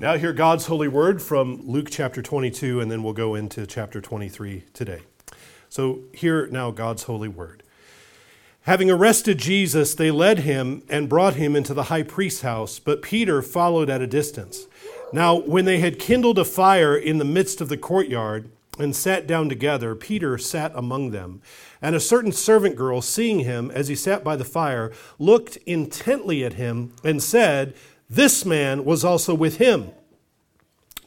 Now hear God's holy word from Luke chapter 22, and then we'll go into chapter 23 today. So hear now God's holy word. Having arrested Jesus, they led him and brought him into the high priest's house, but Peter followed at a distance. Now when they had kindled a fire in the midst of the courtyard and sat down together, Peter sat among them. And a certain servant girl, seeing him as he sat by the fire, looked intently at him and said, "This man was also with him."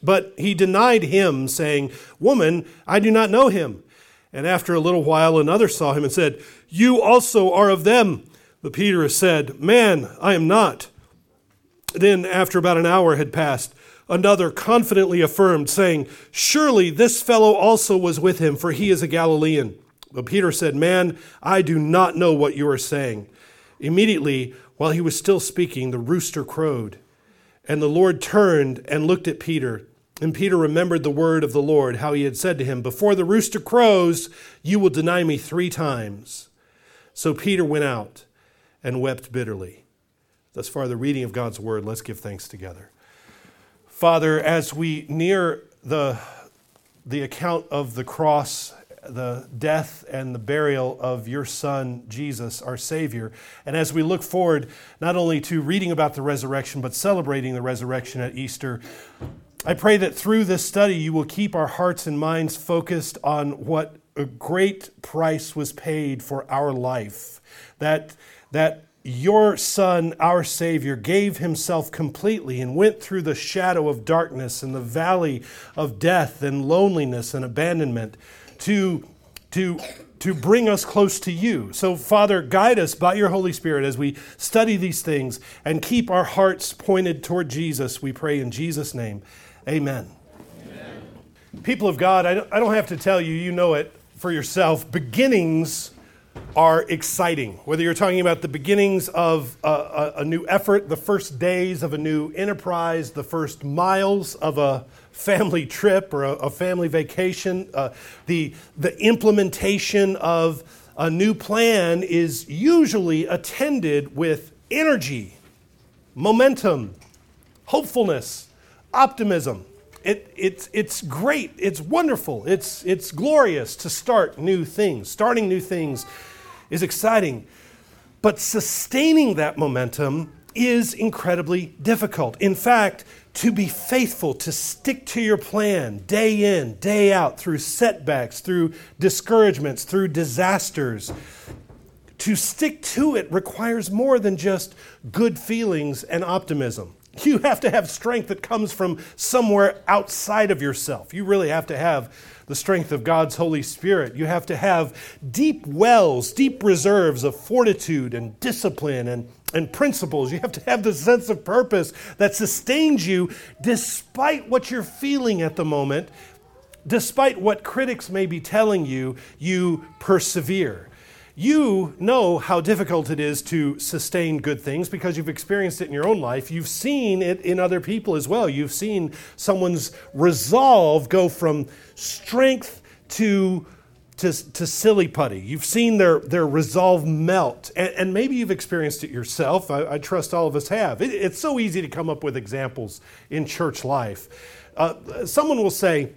But he denied him, saying, "Woman, I do not know him." And after a little while, another saw him and said, "You also are of them." But Peter said, "Man, I am not." Then after about an hour had passed, another confidently affirmed, saying, "Surely this fellow also was with him, for he is a Galilean." But Peter said, "Man, I do not know what you are saying." Immediately, while he was still speaking, the rooster crowed. And the Lord turned and looked at Peter. And Peter remembered the word of the Lord, how he had said to him, "Before the rooster crows, you will deny me 3 times. So Peter went out and wept bitterly. Thus far, the reading of God's word. Let's give thanks together. Father, as we near the account of the cross, the death and the burial of your Son, Jesus, our Savior. And as we look forward, not only to reading about the resurrection, but celebrating the resurrection at Easter, I pray that through this study, you will keep our hearts and minds focused on what a great price was paid for our life, that your Son, our Savior, gave himself completely and went through the shadow of darkness and the valley of death and loneliness and abandonment to bring us close to you. So, Father, guide us by your Holy Spirit as we study these things and keep our hearts pointed toward Jesus, we pray in Jesus' name. Amen. Amen. People of God, I don't have to tell you, you know it for yourself, beginnings are exciting. Whether you're talking about the beginnings of a new effort, the first days of a new enterprise, the first miles of a family trip or a family vacation, the implementation of a new plan is usually attended with energy, momentum, hopefulness, optimism. It's great. It's wonderful. It's glorious to start new things. Starting new things is exciting, but sustaining that momentum is incredibly difficult. In fact, to be faithful, to stick to your plan day in, day out, through setbacks, through discouragements, through disasters, to stick to it requires more than just good feelings and optimism. You have to have strength that comes from somewhere outside of yourself. You really have to have the strength of God's Holy Spirit. You have to have deep wells, deep reserves of fortitude and discipline and principles. You have to have the sense of purpose that sustains you despite what you're feeling at the moment, despite what critics may be telling you, you persevere. You know how difficult it is to sustain good things because you've experienced it in your own life. You've seen it in other people as well. You've seen someone's resolve go from strength to silly putty. You've seen their resolve melt. And maybe you've experienced it yourself. I trust all of us have. It's so easy to come up with examples in church life. Someone will say,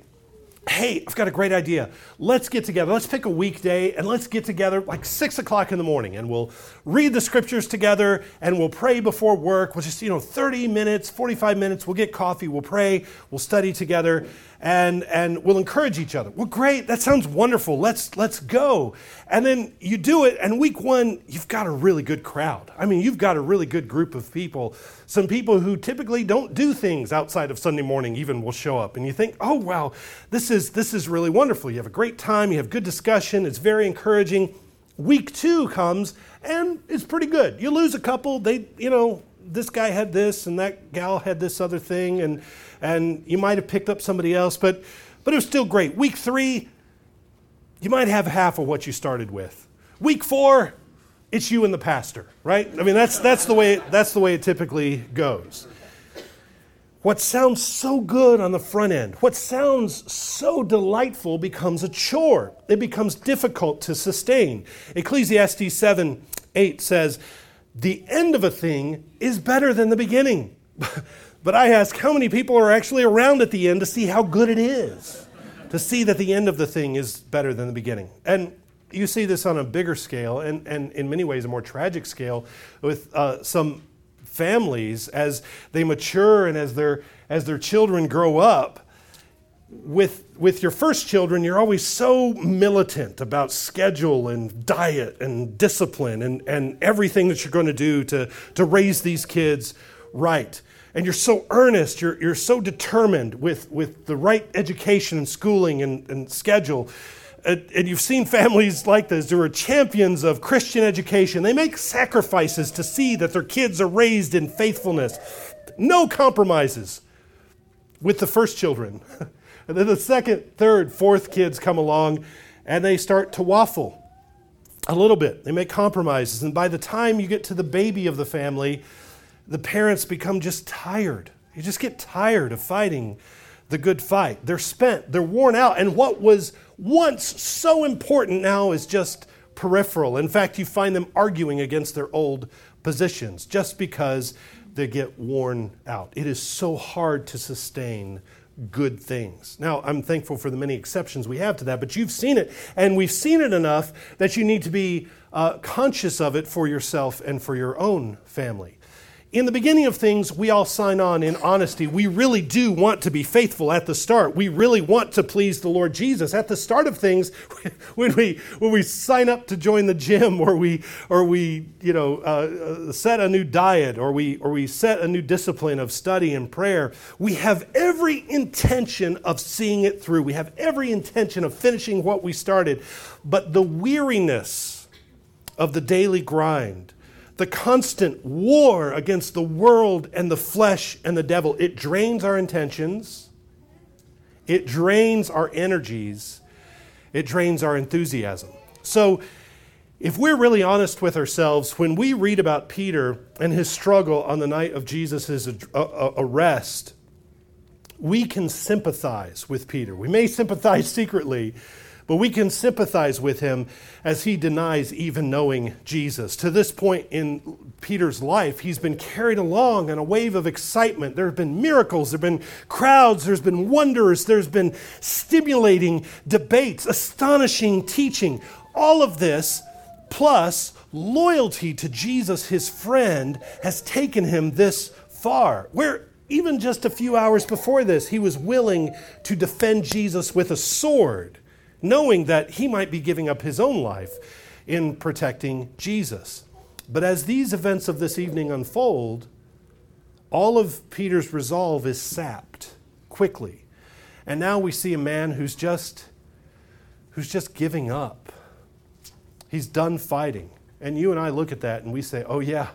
"Hey, I've got a great idea. Let's get together. Let's pick a weekday and let's get together like 6:00 in the morning and we'll read the scriptures together and we'll pray before work. We'll just, 30 minutes, 45 minutes. We'll get coffee. We'll pray. We'll study together and we'll encourage each other." Well, great. That sounds wonderful. Let's go. And then you do it. And week one, you've got a really good crowd. I mean, you've got a really good group of people. Some people who typically don't do things outside of Sunday morning even will show up. And you think, "Oh, wow, this is really wonderful." You have a great time. You have good discussion. It's very encouraging. Week two comes and it's pretty good. You lose a couple. They, this guy had this and that gal had this other thing. And you might have picked up somebody else, but it was still great. Week 3, you might have half of what you started with. Week 4, it's you and the pastor, right? I mean, that's the way it typically goes. What sounds so good on the front end, what sounds so delightful becomes a chore. It becomes difficult to sustain. Ecclesiastes 7:8 says, "The end of a thing is better than the beginning." But I ask, how many people are actually around at the end to see how good it is? To see that the end of the thing is better than the beginning. And you see this on a bigger scale and in many ways a more tragic scale with some families as they mature and as their children grow up. With your first children, you're always so militant about schedule and diet and discipline and everything that you're going to do to raise these kids right. And you're so earnest, you're so determined with the right education and schooling and schedule. And you've seen families like this who are champions of Christian education. They make sacrifices to see that their kids are raised in faithfulness. No compromises with the first children. And then the second, third, fourth kids come along and they start to waffle a little bit. They make compromises. And by the time you get to the baby of the family, the parents become just tired. You just get tired of fighting the good fight. They're spent, they're worn out. And what was once so important now is just peripheral. In fact, you find them arguing against their old positions just because they get worn out. It is so hard to sustain good things. Now, I'm thankful for the many exceptions we have to that, but you've seen it, and we've seen it enough that you need to be conscious of it for yourself and for your own family. In the beginning of things, we all sign on in honesty. We really do want to be faithful at the start. We really want to please the Lord Jesus. At the start of things, when we sign up to join the gym, or we set a new diet, or we set a new discipline of study and prayer, we have every intention of seeing it through. We have every intention of finishing what we started. But the weariness of the daily grind, the constant war against the world and the flesh and the devil, it drains our intentions, it drains our energies, it drains our enthusiasm. So if we're really honest with ourselves, when we read about Peter and his struggle on the night of Jesus' arrest, we can sympathize with Peter. We may sympathize secretly, but we can sympathize with him as he denies even knowing Jesus. To this point in Peter's life, he's been carried along in a wave of excitement. There have been miracles, there have been crowds, there's been wonders, there's been stimulating debates, astonishing teaching. All of this, plus loyalty to Jesus, his friend, has taken him this far. Where even just a few hours before this, he was willing to defend Jesus with a sword, knowing that he might be giving up his own life in protecting Jesus. But as these events of this evening unfold, all of Peter's resolve is sapped quickly. And now we see a man who's just giving up. He's done fighting. And you and I look at that and we say, oh yeah,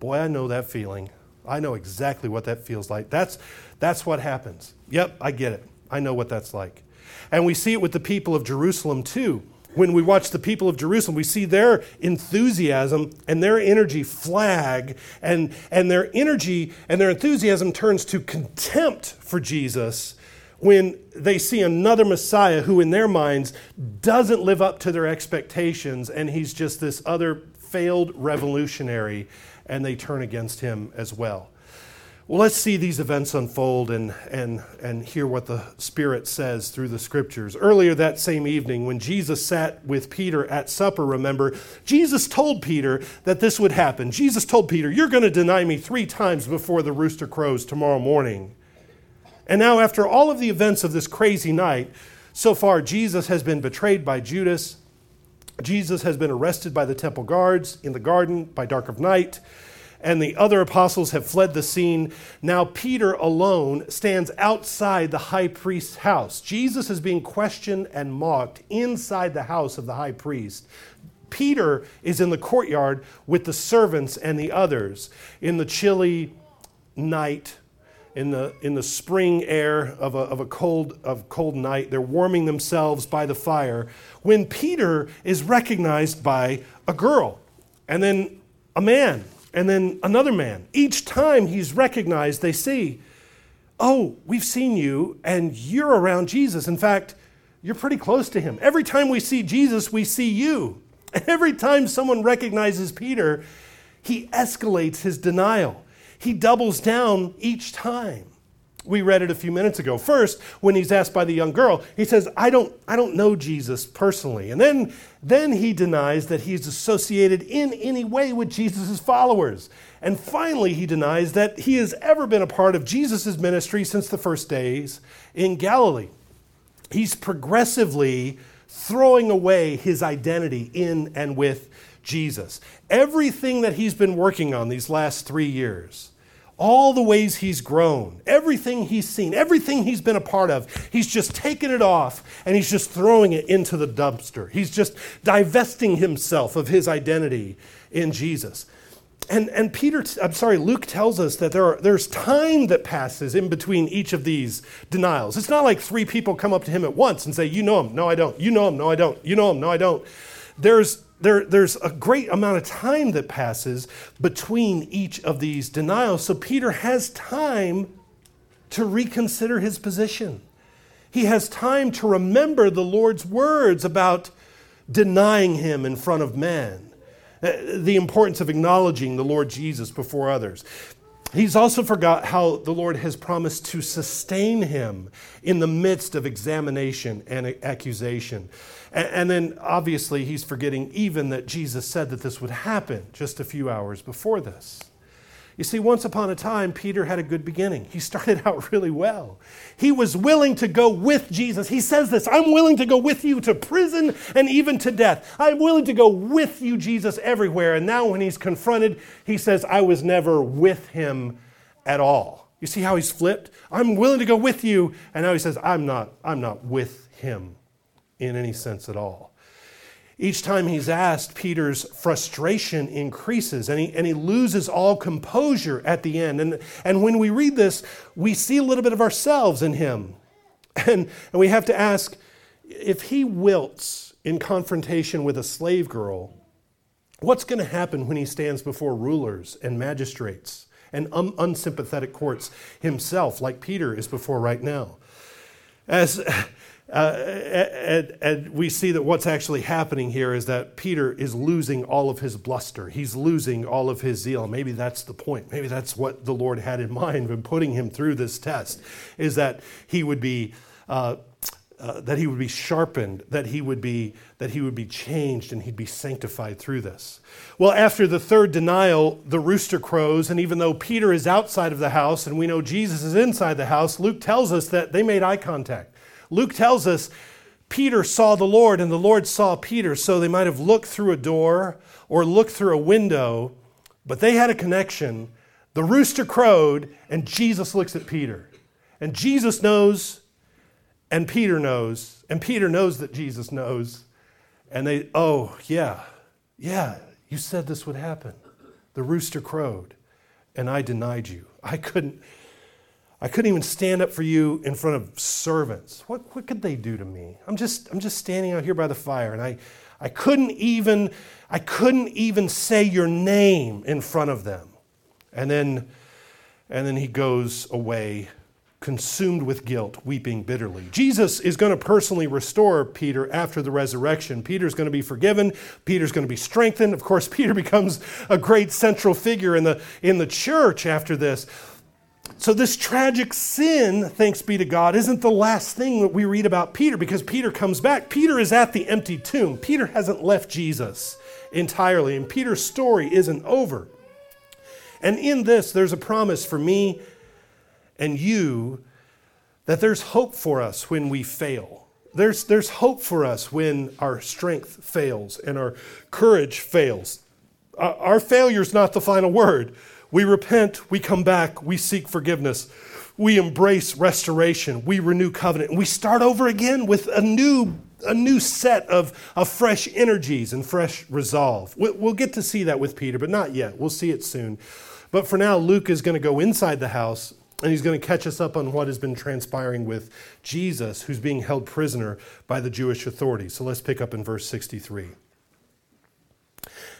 boy, I know that feeling. I know exactly what that feels like. That's what happens. Yep, I get it. I know what that's like. And we see it with the people of Jerusalem too. When we watch the people of Jerusalem, we see their enthusiasm and their energy flag, and their energy and their enthusiasm turns to contempt for Jesus when they see another Messiah who in their minds doesn't live up to their expectations, and he's just this other failed revolutionary, and they turn against him as well. Well, let's see these events unfold and hear what the Spirit says through the Scriptures. Earlier that same evening, when Jesus sat with Peter at supper, remember, Jesus told Peter that this would happen. Jesus told Peter, you're going to deny me 3 times before the rooster crows tomorrow morning. And now, after all of the events of this crazy night, so far Jesus has been betrayed by Judas. Jesus has been arrested by the temple guards in the garden by dark of night, and the other apostles have fled the scene. Now Peter alone stands outside the high priest's house. Jesus is being questioned and mocked inside the house of the high priest. Peter is in the courtyard with the servants and the others in the chilly night, in the spring air of a cold night. They're warming themselves by the fire when Peter is recognized by a girl, and then a man, and then another man. Each time he's recognized, they see, oh, we've seen you, and you're around Jesus. In fact, you're pretty close to him. Every time we see Jesus, we see you. Every time someone recognizes Peter, he escalates his denial. he doubles down each time. We read it a few minutes ago. First, when he's asked by the young girl, he says, I don't know Jesus personally. And then he denies that he's associated in any way with Jesus' followers. And finally, he denies that he has ever been a part of Jesus' ministry since the first days in Galilee. He's progressively throwing away his identity in and with Jesus. Everything that he's been working on these last 3 years, all the ways he's grown, everything he's seen, everything he's been a part of, he's just taken it off and he's just throwing it into the dumpster. He's just divesting himself of his identity in Jesus. And Luke tells us that there's time that passes in between each of these denials. It's not like three people come up to him at once and say, you know him, no I don't, you know him, no I don't, you know him, no I don't. There's a great amount of time that passes between each of these denials. So Peter has time to reconsider his position. He has time to remember the Lord's words about denying him in front of men, the importance of acknowledging the Lord Jesus before others. He's also forgot how the Lord has promised to sustain him in the midst of examination and accusation. And then, obviously, he's forgetting even that Jesus said that this would happen just a few hours before this. You see, once upon a time, Peter had a good beginning. He started out really well. He was willing to go with Jesus. He says this, I'm willing to go with you to prison and even to death. I'm willing to go with you, Jesus, everywhere. And now when he's confronted, he says, I was never with him at all. You see how he's flipped? I'm willing to go with you. And now he says, I'm not with him in any sense at all. Each time he's asked, Peter's frustration increases and he loses all composure at the end. And when we read this, we see a little bit of ourselves in him. And we have to ask, if he wilts in confrontation with a slave girl, what's going to happen when he stands before rulers and magistrates and unsympathetic courts himself, like Peter is before right now? And we see that what's actually happening here is that Peter is losing all of his bluster. He's losing all of his zeal. Maybe that's the point. Maybe that's what the Lord had in mind when putting him through this test, is that he would be sharpened, that he would be changed, and he'd be sanctified through this. Well, after the third denial, the rooster crows, and even though Peter is outside of the house and we know Jesus is inside the house, Luke tells us that they made eye contact. Luke tells us Peter saw the Lord and the Lord saw Peter, so they might have looked through a door or looked through a window, but they had a connection. The rooster crowed and Jesus looks at Peter. And Jesus knows and Peter knows and Peter knows that Jesus knows. And they, oh yeah, you said this would happen. The rooster crowed and I denied you. I couldn't even stand up for you in front of servants. What could they do to me? I'm just standing out here by the fire, and I couldn't even say your name in front of them. And then he goes away, consumed with guilt, weeping bitterly. Jesus is going to personally restore Peter after the resurrection. Peter's going to be forgiven. Peter's going to be strengthened. Of course, Peter becomes a great central figure in the church after this. So this tragic sin, thanks be to God, isn't the last thing that we read about Peter, because Peter comes back. Peter is at the empty tomb. Peter hasn't left Jesus entirely, and Peter's story isn't over. And in this, there's a promise for me and you that there's hope for us when we fail. There's hope for us when our strength fails and our courage fails. Our failure's not the final word. We repent, we come back, we seek forgiveness, we embrace restoration, we renew covenant, and we start over again with a new set of fresh energies and fresh resolve. We'll get to see that with Peter, but not yet. We'll see it soon. But for now, Luke is going to go inside the house, and he's going to catch us up on what has been transpiring with Jesus, who's being held prisoner by the Jewish authorities. So let's pick up in verse 63.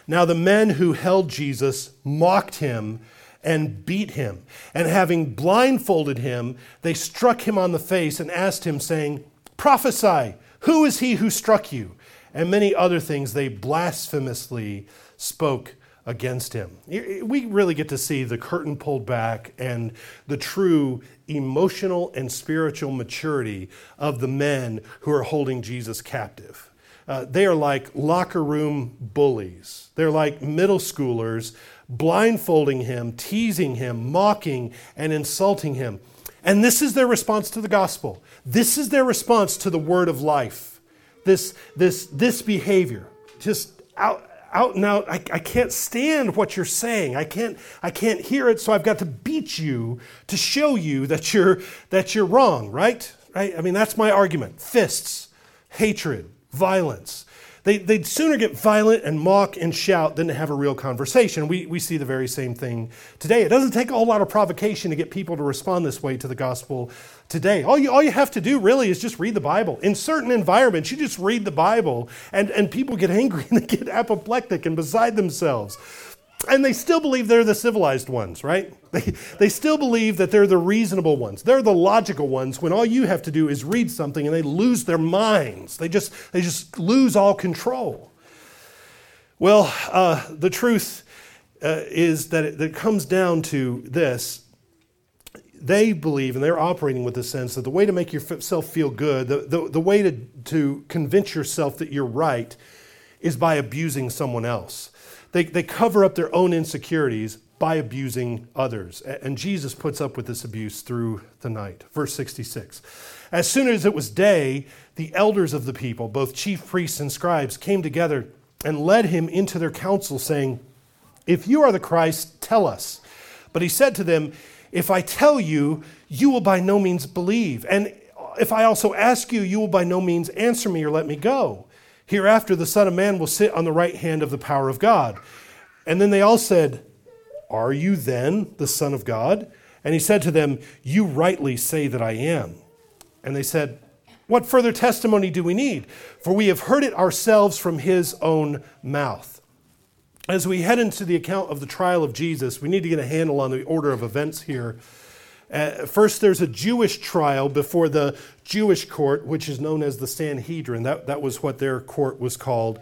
Now the men who held Jesus mocked him and beat him. And having blindfolded him, they struck him on the face and asked him, saying, Prophesy, who is he who struck you? And many other things they blasphemously spoke against him. We really get to see the curtain pulled back and the true emotional and spiritual maturity of the men who are holding Jesus captive. They are like locker room bullies. They're like middle schoolers, blindfolding him, teasing him, mocking and insulting him. And this is their response to the gospel. This is their response to the word of life. This behavior, just out and out, I can't stand what you're saying. I can't hear it, so I've got to beat you to show you that you're wrong, right? I mean, that's my argument. Fists, hatred, violence. They'd sooner get violent and mock and shout than to have a real conversation. We see the very same thing today. It doesn't take a whole lot of provocation to get people to respond this way to the gospel today. All you have to do really is just read the Bible. In certain environments, you just read the Bible and people get angry and they get apoplectic and beside themselves. And they still believe they're the civilized ones, right? They still believe that they're the reasonable ones. They're the logical ones when all you have to do is read something and they lose their minds. They just lose all control. Well, the truth is that it comes down to this. They believe, and they're operating with the sense that the way to make yourself feel good, the way to convince yourself that you're right is by abusing someone else. They cover up their own insecurities by abusing others. And Jesus puts up with this abuse through the night. Verse 66. As soon as it was day, the elders of the people, both chief priests and scribes, came together and led him into their council, saying, "If you are the Christ, tell us." But he said to them, "If I tell you, you will by no means believe. And if I also ask you, you will by no means answer me or let me go. Hereafter, the Son of Man will sit on the right hand of the power of God." And then they all said, "Are you then the Son of God?" And he said to them, "You rightly say that I am." And they said, "What further testimony do we need? For we have heard it ourselves from his own mouth." As we head into the account of the trial of Jesus, we need to get a handle on the order of events here. First, there's a Jewish trial before the Jewish court, which is known as the Sanhedrin. That was what their court was called,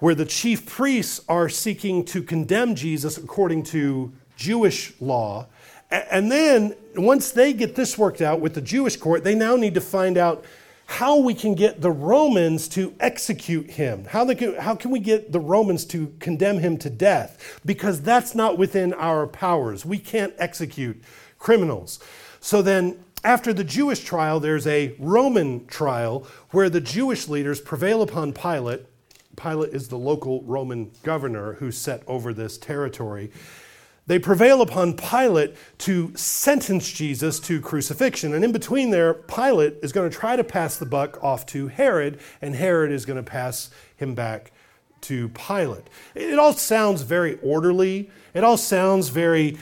where the chief priests are seeking to condemn Jesus according to Jewish law. And then once they get this worked out with the Jewish court, they now need to find out how we can get the Romans to execute him. How can we get the Romans to condemn him to death? Because that's not within our powers. We can't execute criminals. So then after the Jewish trial, there's a Roman trial where the Jewish leaders prevail upon Pilate. Pilate is the local Roman governor who's set over this territory. They prevail upon Pilate to sentence Jesus to crucifixion. And in between there, Pilate is going to try to pass the buck off to Herod, and Herod is going to pass him back to Pilate. It all sounds very orderly. It all sounds very,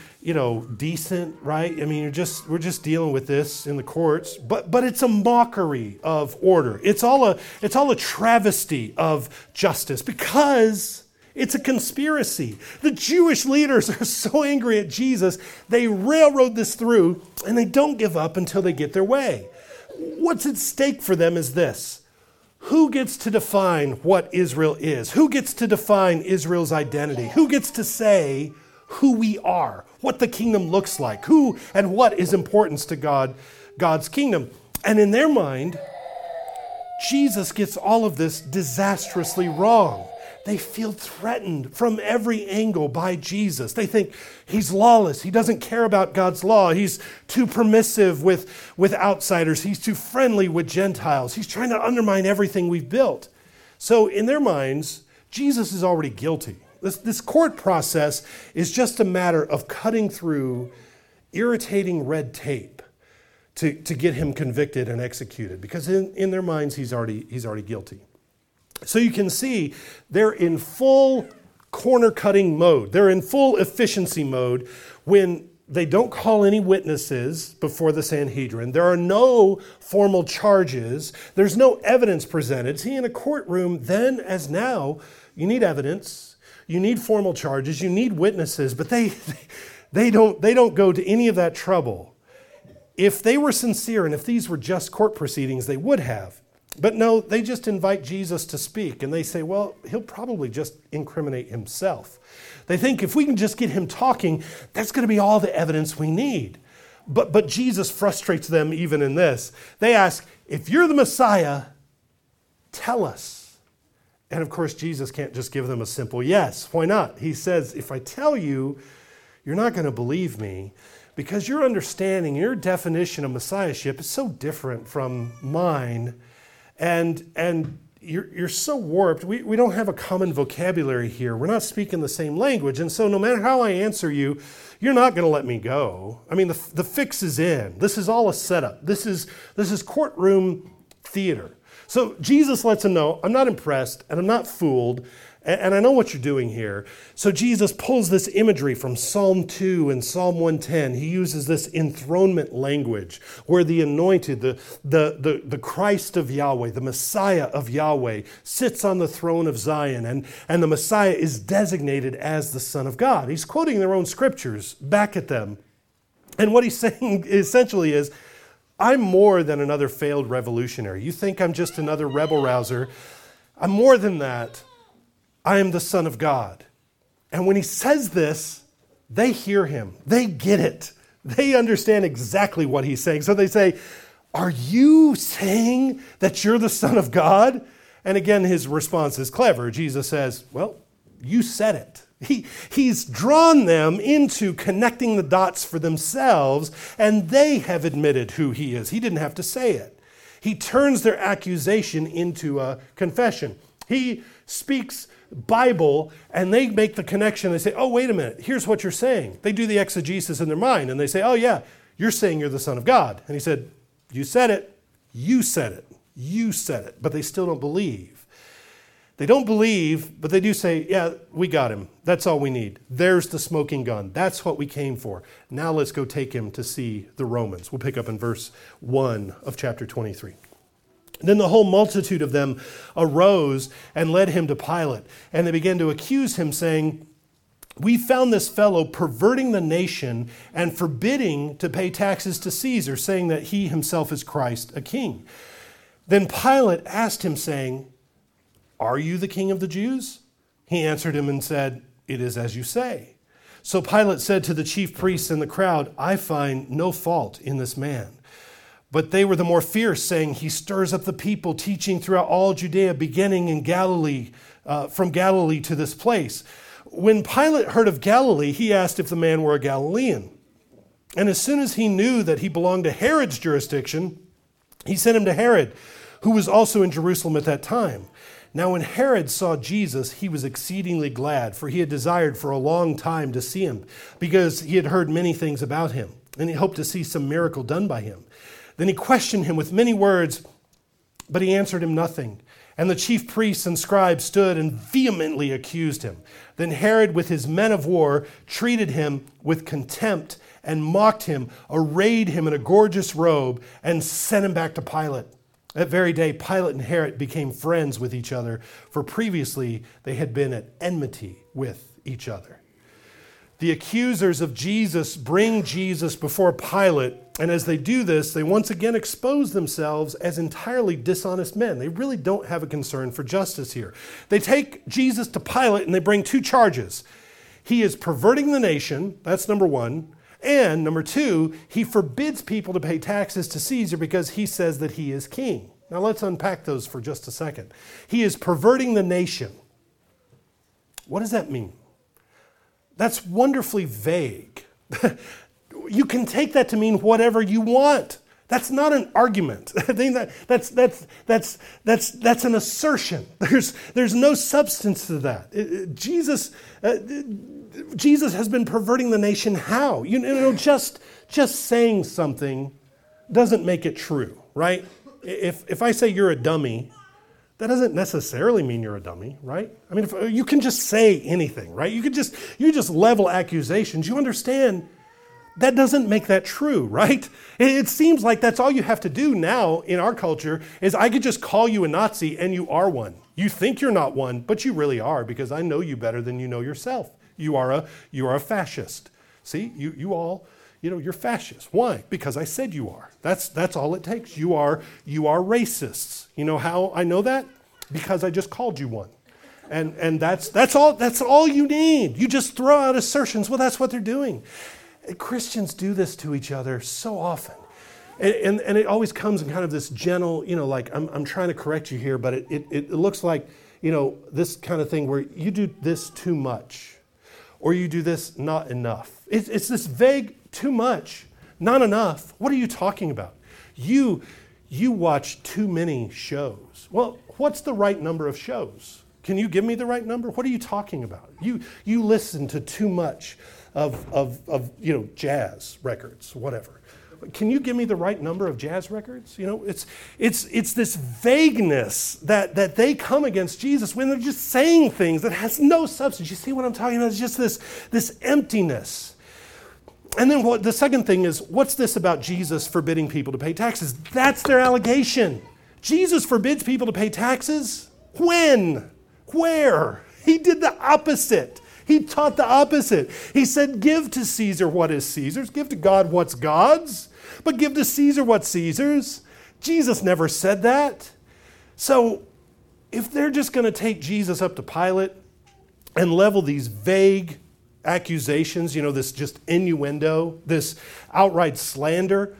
decent, right? I mean, we're just dealing with this in the courts, but it's a mockery of order. It's all a travesty of justice because it's a conspiracy. The Jewish leaders are so angry at Jesus, they railroad this through and they don't give up until they get their way. What's at stake for them is this. Who gets to define what Israel is? Who gets to define Israel's identity? Who gets to say who we are, what the kingdom looks like, who and what is importance to God's kingdom? And in their mind, Jesus gets all of this disastrously wrong. They feel threatened from every angle by Jesus. They think he's lawless. He doesn't care about God's law. He's too permissive with outsiders. He's too friendly with Gentiles. He's trying to undermine everything we've built. So in their minds, Jesus is already guilty. This court process is just a matter of cutting through irritating red tape to get him convicted and executed, because in their minds, he's already guilty. So you can see they're in full corner-cutting mode. They're in full efficiency mode when they don't call any witnesses before the Sanhedrin. There are no formal charges. There's no evidence presented. See, in a courtroom, then as now, you need evidence. You need formal charges. You need witnesses. But they don't go to any of that trouble. If they were sincere and if these were just court proceedings, they would have. But no, they just invite Jesus to speak, and they say, well, he'll probably just incriminate himself. They think if we can just get him talking, that's going to be all the evidence we need. But Jesus frustrates them even in this. They ask, if you're the Messiah, tell us. And of course, Jesus can't just give them a simple yes. Why not? He says, if I tell you, you're not going to believe me, because your understanding, your definition of messiahship is so different from mine. And you're so warped. We don't have a common vocabulary here. We're not speaking the same language. And so no matter how I answer you, you're not going to let me go. I mean, the fix is in. This is all a setup. This is courtroom theater. So Jesus lets him know, I'm not impressed and I'm not fooled. And I know what you're doing here. So Jesus pulls this imagery from Psalm 2 and Psalm 110. He uses this enthronement language where the anointed, the Christ of Yahweh, the Messiah of Yahweh, sits on the throne of Zion, and the Messiah is designated as the Son of God. He's quoting their own scriptures back at them. And what he's saying essentially is, I'm more than another failed revolutionary. You think I'm just another rebel rouser. I'm more than that. I am the Son of God. And when he says this, they hear him. They get it. They understand exactly what he's saying. So they say, are you saying that you're the Son of God? And again, his response is clever. Jesus says, well, you said it. He's drawn them into connecting the dots for themselves, and they have admitted who he is. He didn't have to say it. He turns their accusation into a confession. He speaks Bible, and they make the connection. They say, oh, wait a minute, here's what you're saying. They do the exegesis in their mind, and they say, oh, yeah, you're saying you're the Son of God. And he said, you said it, you said it, you said it. But they still don't believe. They don't believe, but they do say, yeah, we got him. That's all we need. There's the smoking gun. That's what we came for. Now let's go take him to see the Romans. We'll pick up in verse 1 of chapter 23. Then the whole multitude of them arose and led him to Pilate. And they began to accuse him, saying, we found this fellow perverting the nation and forbidding to pay taxes to Caesar, saying that he himself is Christ, a king. Then Pilate asked him, saying, are you the king of the Jews? He answered him and said, it is as you say. So Pilate said to the chief priests and the crowd, I find no fault in this man. But they were the more fierce, saying, he stirs up the people, teaching throughout all Judea, beginning in Galilee, from Galilee to this place. When Pilate heard of Galilee, he asked if the man were a Galilean. And as soon as he knew that he belonged to Herod's jurisdiction, he sent him to Herod, who was also in Jerusalem at that time. Now when Herod saw Jesus, he was exceedingly glad, for he had desired for a long time to see him, because he had heard many things about him, and he hoped to see some miracle done by him. Then he questioned him with many words, but he answered him nothing. And the chief priests and scribes stood and vehemently accused him. Then Herod, with his men of war, treated him with contempt and mocked him, arrayed him in a gorgeous robe, and sent him back to Pilate. That very day, Pilate and Herod became friends with each other, for previously they had been at enmity with each other. The accusers of Jesus bring Jesus before Pilate, and as they do this, they once again expose themselves as entirely dishonest men. They really don't have a concern for justice here. They take Jesus to Pilate, and they bring two charges. He is perverting the nation, that's number one, and number two, he forbids people to pay taxes to Caesar because he says that he is king. Now let's unpack those for just a second. He is perverting the nation. What does that mean? That's wonderfully vague. You can take that to mean whatever you want. That's not an argument. I think that's an assertion. There's no substance to that. Jesus has been perverting the nation. How? Just saying something doesn't make it true, right? If I say you're a dummy, that doesn't necessarily mean you're a dummy, right? I mean, if you can just say anything, right? You just level accusations. You understand that doesn't make that true, right? It seems like that's all you have to do now in our culture is I could just call you a Nazi and you are one. You think you're not one, but you really are because I know you better than you know yourself. You are a fascist. See, you all you know, you're fascist. Why? Because I said you are. That's all it takes. You are racists. You know how I know that? Because I just called you one. And that's all you need. You just throw out assertions. Well, that's what they're doing. Christians do this to each other so often. And it always comes in kind of this gentle, you know, like I'm trying to correct you here, but it looks like, you know, this kind of thing where you do this too much or you do this not enough. It's this vague too much, not enough. What are you talking about? You watch too many shows. Well, what's the right number of shows? Can you give me the right number? What are you talking about? You listen to too much of you know, jazz records, whatever. Can you give me the right number of jazz records? You know, it's this vagueness that they come against Jesus when they're just saying things that has no substance. You see what I'm talking about? It's just this emptiness. And then the second thing is, what's this about Jesus forbidding people to pay taxes? That's their allegation. Jesus forbids people to pay taxes? When? Where? He did the opposite. He taught the opposite. He said, give to Caesar what is Caesar's. Give to God what's God's. But give to Caesar what's Caesar's. Jesus never said that. So if they're just going to take Jesus up to Pilate and level these vague accusations, you know, this just innuendo, this outright slander,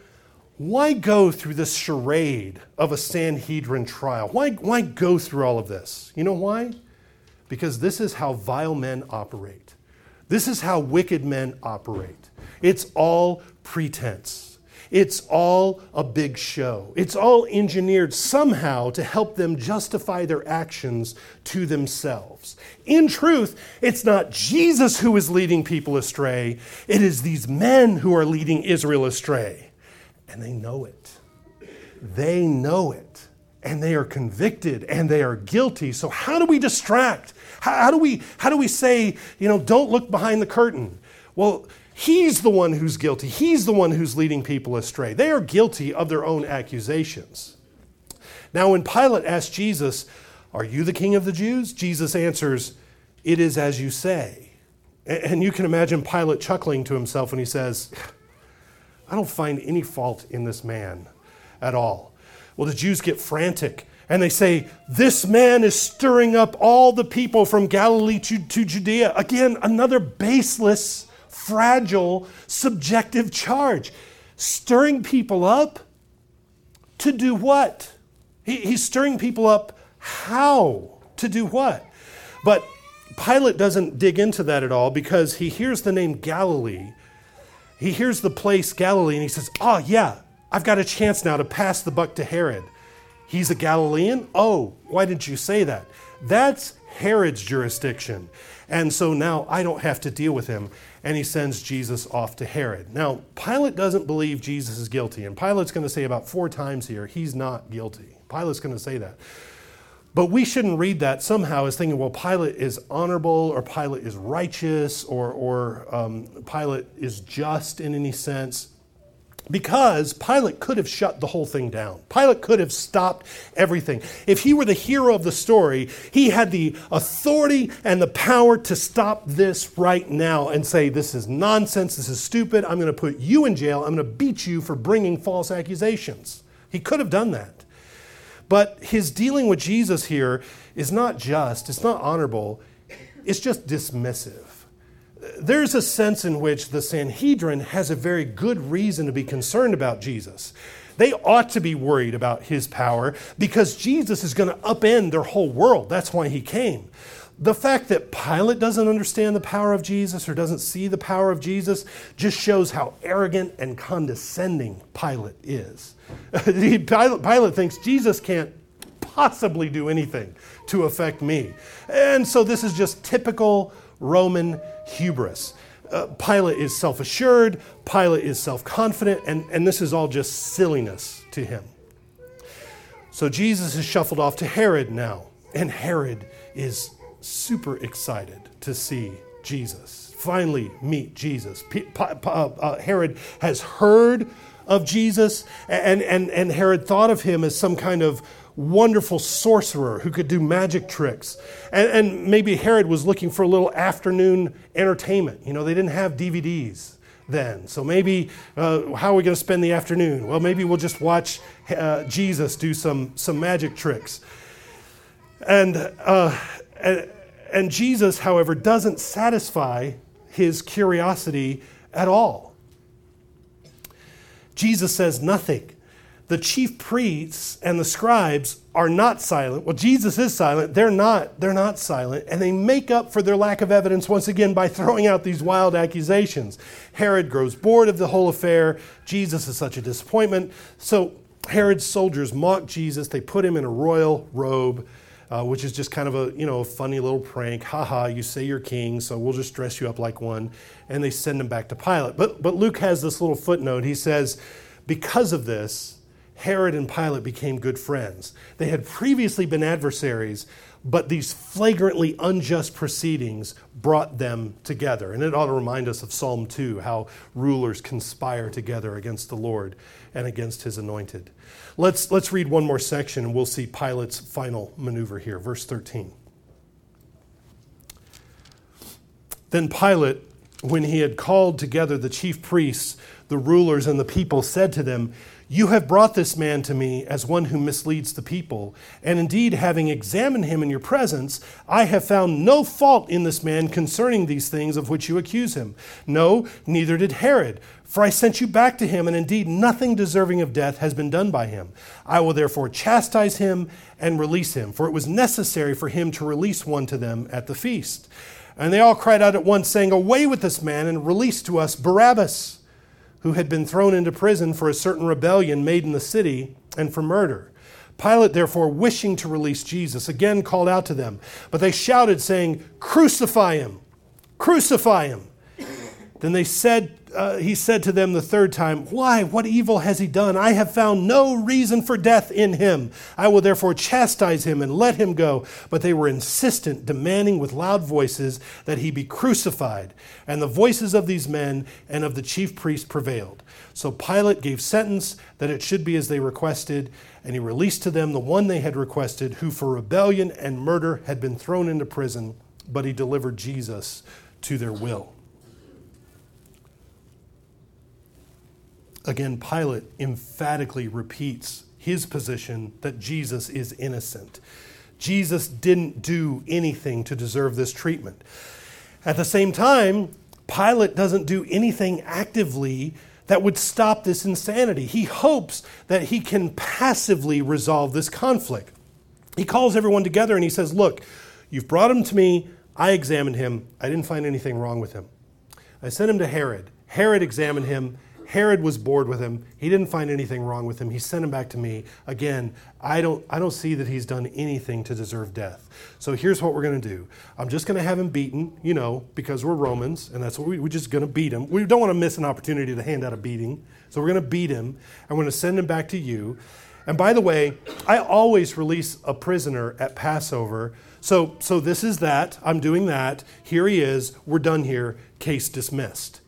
why go through this charade of a Sanhedrin trial? Why go through all of this? You know why? Because this is how vile men operate. This is how wicked men operate. It's all pretense. It's all a big show. It's all engineered somehow to help them justify their actions to themselves. In truth, it's not Jesus who is leading people astray. It is these men who are leading Israel astray. And they know it. They know it. And they are convicted and they are guilty. So how do we distract? How do we say, you know, don't look behind the curtain? Well, he's the one who's guilty. He's the one who's leading people astray. They are guilty of their own accusations. Now, when Pilate asked Jesus, are you the king of the Jews? Jesus answers, it is as you say. And you can imagine Pilate chuckling to himself when he says, I don't find any fault in this man at all. Well, the Jews get frantic and they say, this man is stirring up all the people from Galilee to Judea. Again, another baseless, fragile, subjective charge. Stirring people up to do what? He's stirring people up how? To do what? But Pilate doesn't dig into that at all because he hears the name Galilee. He hears the place Galilee and he says, oh yeah, I've got a chance now to pass the buck to Herod. He's a Galilean? Oh, why did you say that? That's Herod's jurisdiction. And so now I don't have to deal with him. And he sends Jesus off to Herod. Now, Pilate doesn't believe Jesus is guilty. And Pilate's going to say about 4 times here, he's not guilty. Pilate's going to say that. But we shouldn't read that somehow as thinking, well, Pilate is honorable or Pilate is righteous or Pilate is just in any sense. Because Pilate could have shut the whole thing down. Pilate could have stopped everything. If he were the hero of the story, he had the authority and the power to stop this right now and say, this is nonsense, this is stupid, I'm going to put you in jail, I'm going to beat you for bringing false accusations. He could have done that. But his dealing with Jesus here is not just, it's not honorable, it's just dismissive. There's a sense in which the Sanhedrin has a very good reason to be concerned about Jesus. They ought to be worried about his power because Jesus is going to upend their whole world. That's why he came. The fact that Pilate doesn't understand the power of Jesus or doesn't see the power of Jesus just shows how arrogant and condescending Pilate is. Pilate thinks Jesus can't possibly do anything to affect me. And so this is just typical Roman hubris. Pilate is self-assured, Pilate is self-confident, and this is all just silliness to him. So Jesus is shuffled off to Herod now, and Herod is super excited to see Jesus, finally meet Jesus. Herod has heard of Jesus, and Herod thought of him as some kind of wonderful sorcerer who could do magic tricks. And maybe Herod was looking for a little afternoon entertainment. You know, they didn't have DVDs. then. So maybe, how are we going to spend the afternoon? Well, maybe we'll just watch Jesus do some magic tricks. And Jesus, however, doesn't satisfy his curiosity at all. Jesus says nothing. The chief priests and the scribes are not silent. Well, Jesus is silent. They're not silent. And they make up for their lack of evidence once again by throwing out these wild accusations. Herod grows bored of the whole affair. Jesus is such a disappointment. So Herod's soldiers mock Jesus. They put him in a royal robe, which is just kind of a funny little prank. Ha ha, you say you're king, so we'll just dress you up like one. And they send him back to Pilate. But Luke has this little footnote. He says, because of this, Herod and Pilate became good friends. They had previously been adversaries, but these flagrantly unjust proceedings brought them together. And it ought to remind us of Psalm 2, how rulers conspire together against the Lord and against his anointed. Let's read one more section and we'll see Pilate's final maneuver here. Verse 13. Then Pilate, when he had called together the chief priests, the rulers, and the people, said to them, "You have brought this man to me as one who misleads the people. And indeed, having examined him in your presence, I have found no fault in this man concerning these things of which you accuse him. No, neither did Herod, for I sent you back to him, and indeed nothing deserving of death has been done by him. I will therefore chastise him and release him, for it was necessary for him to release one to them at the feast." And they all cried out at once, saying, "Away with this man, and release to us Barabbas, who had been thrown into prison for a certain rebellion made in the city and for murder." Pilate, therefore, wishing to release Jesus, again called out to them. But they shouted, saying, "Crucify him! Crucify him!" Then they said, he said to them the third time, "Why? What evil has he done? I have found no reason for death in him. I will therefore chastise him and let him go." But they were insistent, demanding with loud voices that he be crucified. And the voices of these men and of the chief priests prevailed. So Pilate gave sentence that it should be as they requested, and he released to them the one they had requested, who for rebellion and murder had been thrown into prison, but he delivered Jesus to their will. Again, Pilate emphatically repeats his position that Jesus is innocent. Jesus didn't do anything to deserve this treatment. At the same time, Pilate doesn't do anything actively that would stop this insanity. He hopes that he can passively resolve this conflict. He calls everyone together and he says, "Look, you've brought him to me. I examined him. I didn't find anything wrong with him. I sent him to Herod. Herod examined him. Herod was bored with him. He didn't find anything wrong with him. He sent him back to me. Again, I don't see that he's done anything to deserve death. So here's what we're going to do. I'm just going to have him beaten, because we're Romans, and that's what we're just going to beat him. We don't want to miss an opportunity to hand out a beating. So we're going to beat him, and we're going to send him back to you. And by the way, I always release a prisoner at Passover. So this is that. I'm doing that. Here he is. We're done here. Case dismissed."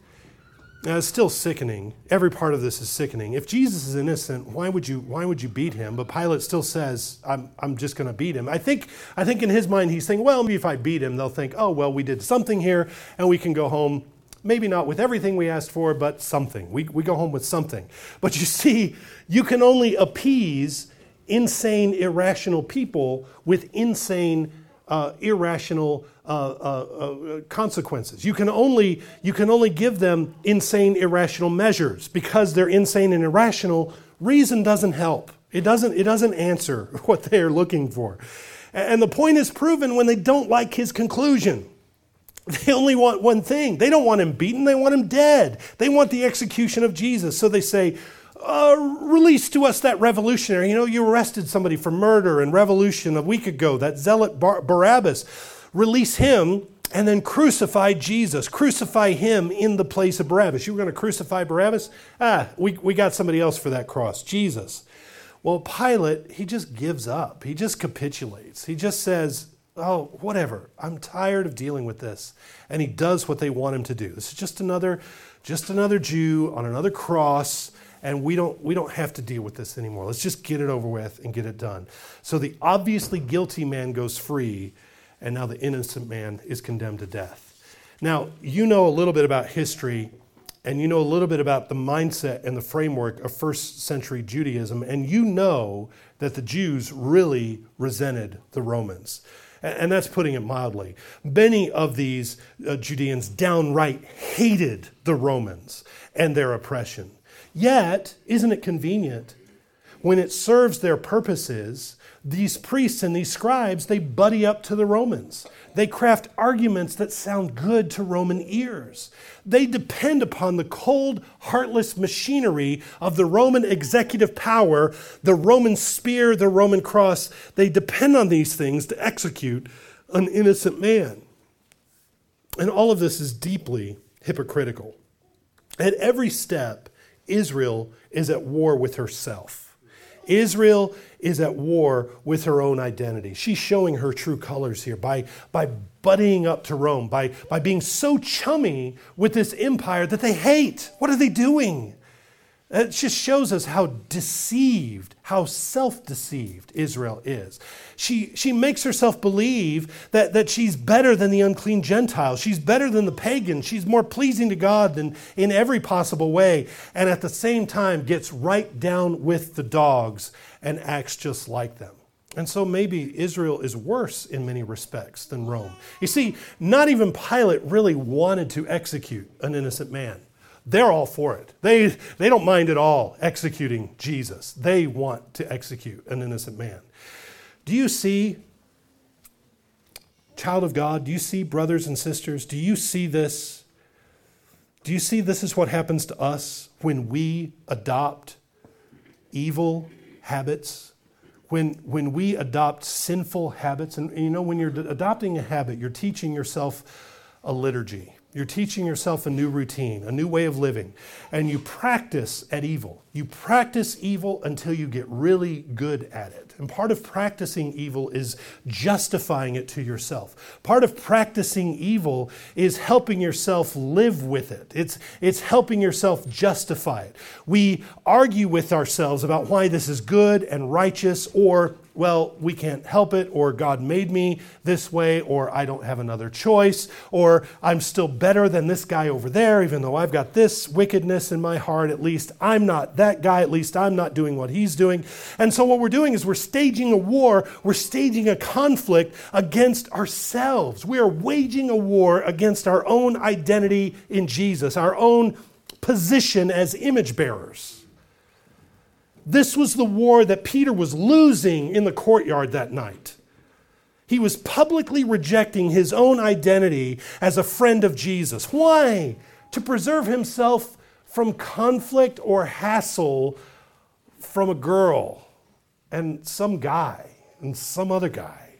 Now, it's still sickening. Every part of this is sickening. If Jesus is innocent, why would you beat him? But Pilate still says, I'm just going to beat him. I think in his mind he's saying, well, maybe if I beat him, they'll think, oh, well, we did something here and we can go home. Maybe not with everything we asked for, but something. We go home with something. But you see, you can only appease insane, irrational people with insane, irrational consequences. You can only give them insane, irrational measures because they're insane and irrational. Reason doesn't help. It doesn't answer what they are looking for. And the point is proven when they don't like his conclusion. They only want one thing. They don't want him beaten. They want him dead. They want the execution of Jesus. So they say, "Release to us that revolutionary. You arrested somebody for murder and revolution a week ago, that zealot Barabbas. Release him and then crucify Jesus. Crucify him in the place of Barabbas. You were going to crucify Barabbas? We got somebody else for that cross, Jesus." Well, Pilate, he just gives up. He just capitulates. He just says, "Oh, whatever. I'm tired of dealing with this." And he does what they want him to do. This is just another Jew on another cross. And we don't have to deal with this anymore. Let's just get it over with and get it done. So the obviously guilty man goes free, and now the innocent man is condemned to death. Now, a little bit about history. and you know a little bit about the mindset and the framework of first century Judaism, and you know that the Jews really resented the Romans. And that's putting it mildly. Many of these Judeans downright hated the Romans and their oppression. Yet, isn't it convenient? When it serves their purposes, these priests and these scribes, they buddy up to the Romans. They craft arguments that sound good to Roman ears. They depend upon the cold, heartless machinery of the Roman executive power, the Roman spear, the Roman cross. They depend on these things to execute an innocent man. And all of this is deeply hypocritical. At every step, Israel is at war with herself. Israel is at war with her own identity. She's showing her true colors here by buddying up to Rome, by being so chummy with this empire that they hate. What are they doing? It just shows us how deceived, how self-deceived Israel is. She makes herself believe that she's better than the unclean Gentiles. She's better than the pagans. She's more pleasing to God than in every possible way. And at the same time gets right down with the dogs and acts just like them. And so maybe Israel is worse in many respects than Rome. You see, not even Pilate really wanted to execute an innocent man. They're all for it. They don't mind at all executing Jesus. They want to execute an innocent man. Do you see, child of God, do you see, brothers and sisters, do you see this? Do you see this is what happens to us when we adopt evil habits? When we adopt sinful habits, and you know, when you're adopting a habit, you're teaching yourself a liturgy. You're teaching yourself a new routine, a new way of living, and you practice at evil. You practice evil until you get really good at it. And part of practicing evil is justifying it to yourself. Part of practicing evil is helping yourself live with it. It's helping yourself justify it. We argue with ourselves about why this is good and righteous, or, well, we can't help it, or God made me this way, or I don't have another choice, or I'm still better than this guy over there, even though I've got this wickedness in my heart. At least I'm not that guy. At least I'm not doing what he's doing. And so what we're doing is we're staging a war. We're staging a conflict against ourselves. We are waging a war against our own identity in Jesus, our own position as image bearers. This was the war that Peter was losing in the courtyard that night. He was publicly rejecting his own identity as a friend of Jesus. Why? To preserve himself from conflict or hassle from a girl and some guy and some other guy.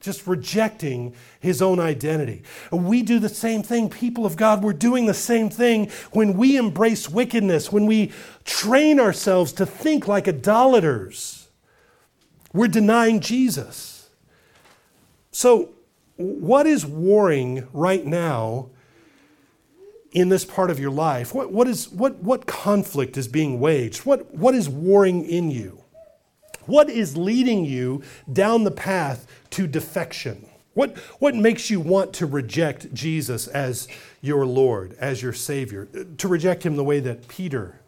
Just rejecting his own identity. We do the same thing, people of God. We're doing the same thing when we embrace wickedness, when we train ourselves to think like idolaters. We're denying Jesus. So what is warring right now in this part of your life? What conflict is being waged? What is warring in you? What is leading you down the path to defection? What makes you want to reject Jesus as your Lord, as your Savior? To reject him the way that Peter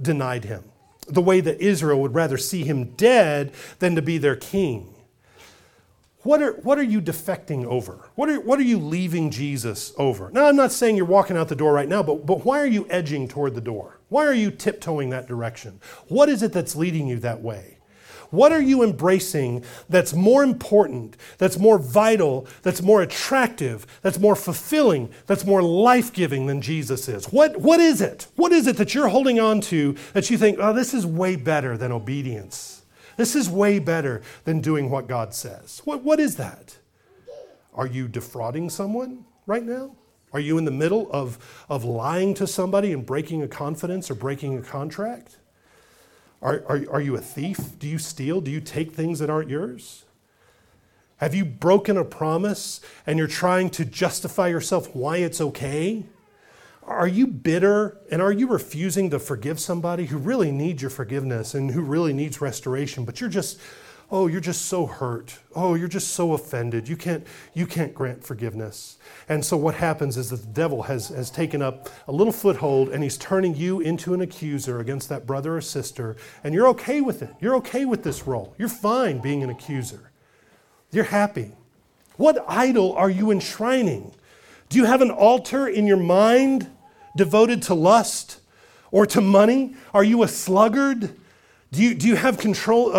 denied him, the way that Israel would rather see him dead than to be their king. What are you defecting over? What are you leaving Jesus over? Now, I'm not saying you're walking out the door right now, but why are you edging toward the door? Why are you tiptoeing that direction? What is it that's leading you that way? What are you embracing that's more important, that's more vital, that's more attractive, that's more fulfilling, that's more life-giving than Jesus is? What is it? What is it that you're holding on to that you think, oh, this is way better than obedience? This is way better than doing what God says. What is that? Are you defrauding someone right now? Are you in the middle of lying to somebody and breaking a confidence or breaking a contract? Are you a thief? Do you steal? Do you take things that aren't yours? Have you broken a promise and you're trying to justify yourself why it's okay? Are you bitter, and are you refusing to forgive somebody who really needs your forgiveness and who really needs restoration, but you're just Oh, you're just so hurt. Oh, you're just so offended. You can't grant forgiveness. And so what happens is that the devil has taken up a little foothold, and he's turning you into an accuser against that brother or sister, and you're okay with it. You're okay with this role. You're fine being an accuser. You're happy. What idol are you enshrining? Do you have an altar in your mind devoted to lust or to money? Are you a sluggard? Do you have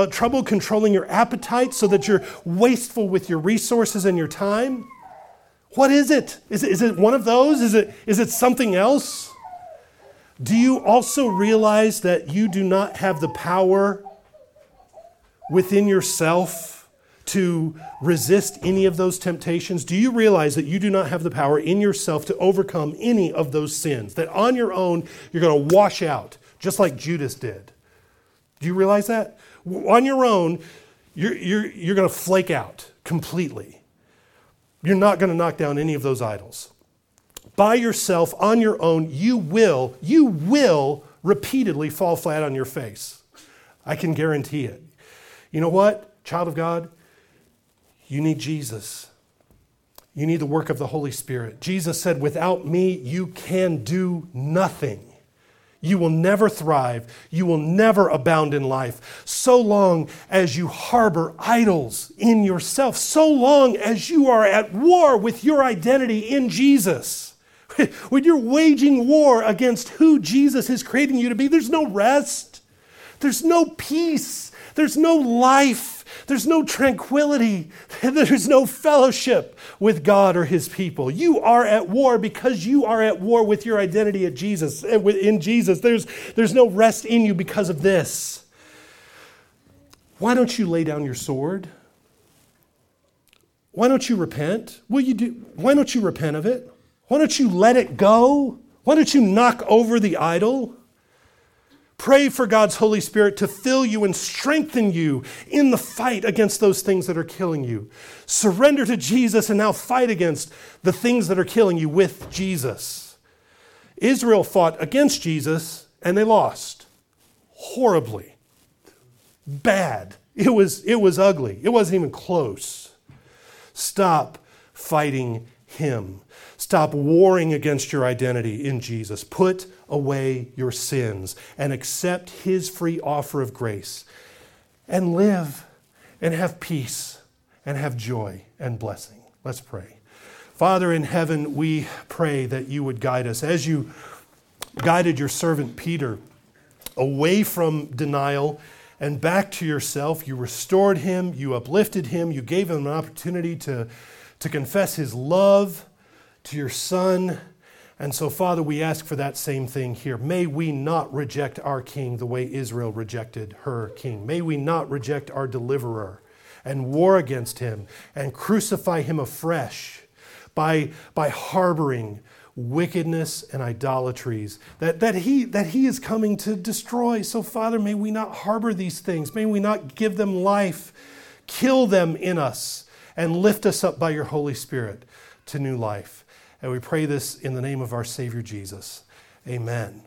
trouble controlling your appetite so that you're wasteful with your resources and your time? What is it? Is it one of those? Is it something else? Do you also realize that you do not have the power within yourself to resist any of those temptations? Do you realize that you do not have the power in yourself to overcome any of those sins? That on your own, you're going to wash out, just like Judas did. Do you realize that? On your own, you're going to flake out completely. You're not going to knock down any of those idols. By yourself, on your own, you will repeatedly fall flat on your face. I can guarantee it. You know what, child of God? You need Jesus. You need the work of the Holy Spirit. Jesus said, "Without me, you can do nothing." You will never thrive. You will never abound in life so long as you harbor idols in yourself, so long as you are at war with your identity in Jesus. When you're waging war against who Jesus is creating you to be, there's no rest. There's no peace. There's no life. There's no tranquility. There's no fellowship with God or his people. You are at war because you are at war with your identity at Jesus, in Jesus. There's no rest in you because of this. Why don't you lay down your sword? Why don't you repent? Why don't you repent of it? Why don't you let it go? Why don't you knock over the idol? Pray for God's Holy Spirit to fill you and strengthen you in the fight against those things that are killing you. Surrender to Jesus and now fight against the things that are killing you with Jesus. Israel fought against Jesus and they lost horribly. Bad. It was ugly. It wasn't even close. Stop fighting him. Stop warring against your identity in Jesus. Put away your sins and accept his free offer of grace and live and have peace and have joy and blessing. Let's pray. Father in heaven, we pray that you would guide us as you guided your servant Peter away from denial and back to yourself. You restored him, you uplifted him, you gave him an opportunity to confess his love to your Son. And so, Father, we ask for that same thing here. May we not reject our King the way Israel rejected her King. May we not reject our deliverer and war against him and crucify him afresh by harboring wickedness and idolatries that he is coming to destroy. So, Father, may we not harbor these things. May we not give them life, kill them in us, and lift us up by your Holy Spirit to new life. And we pray this in the name of our Savior Jesus. Amen.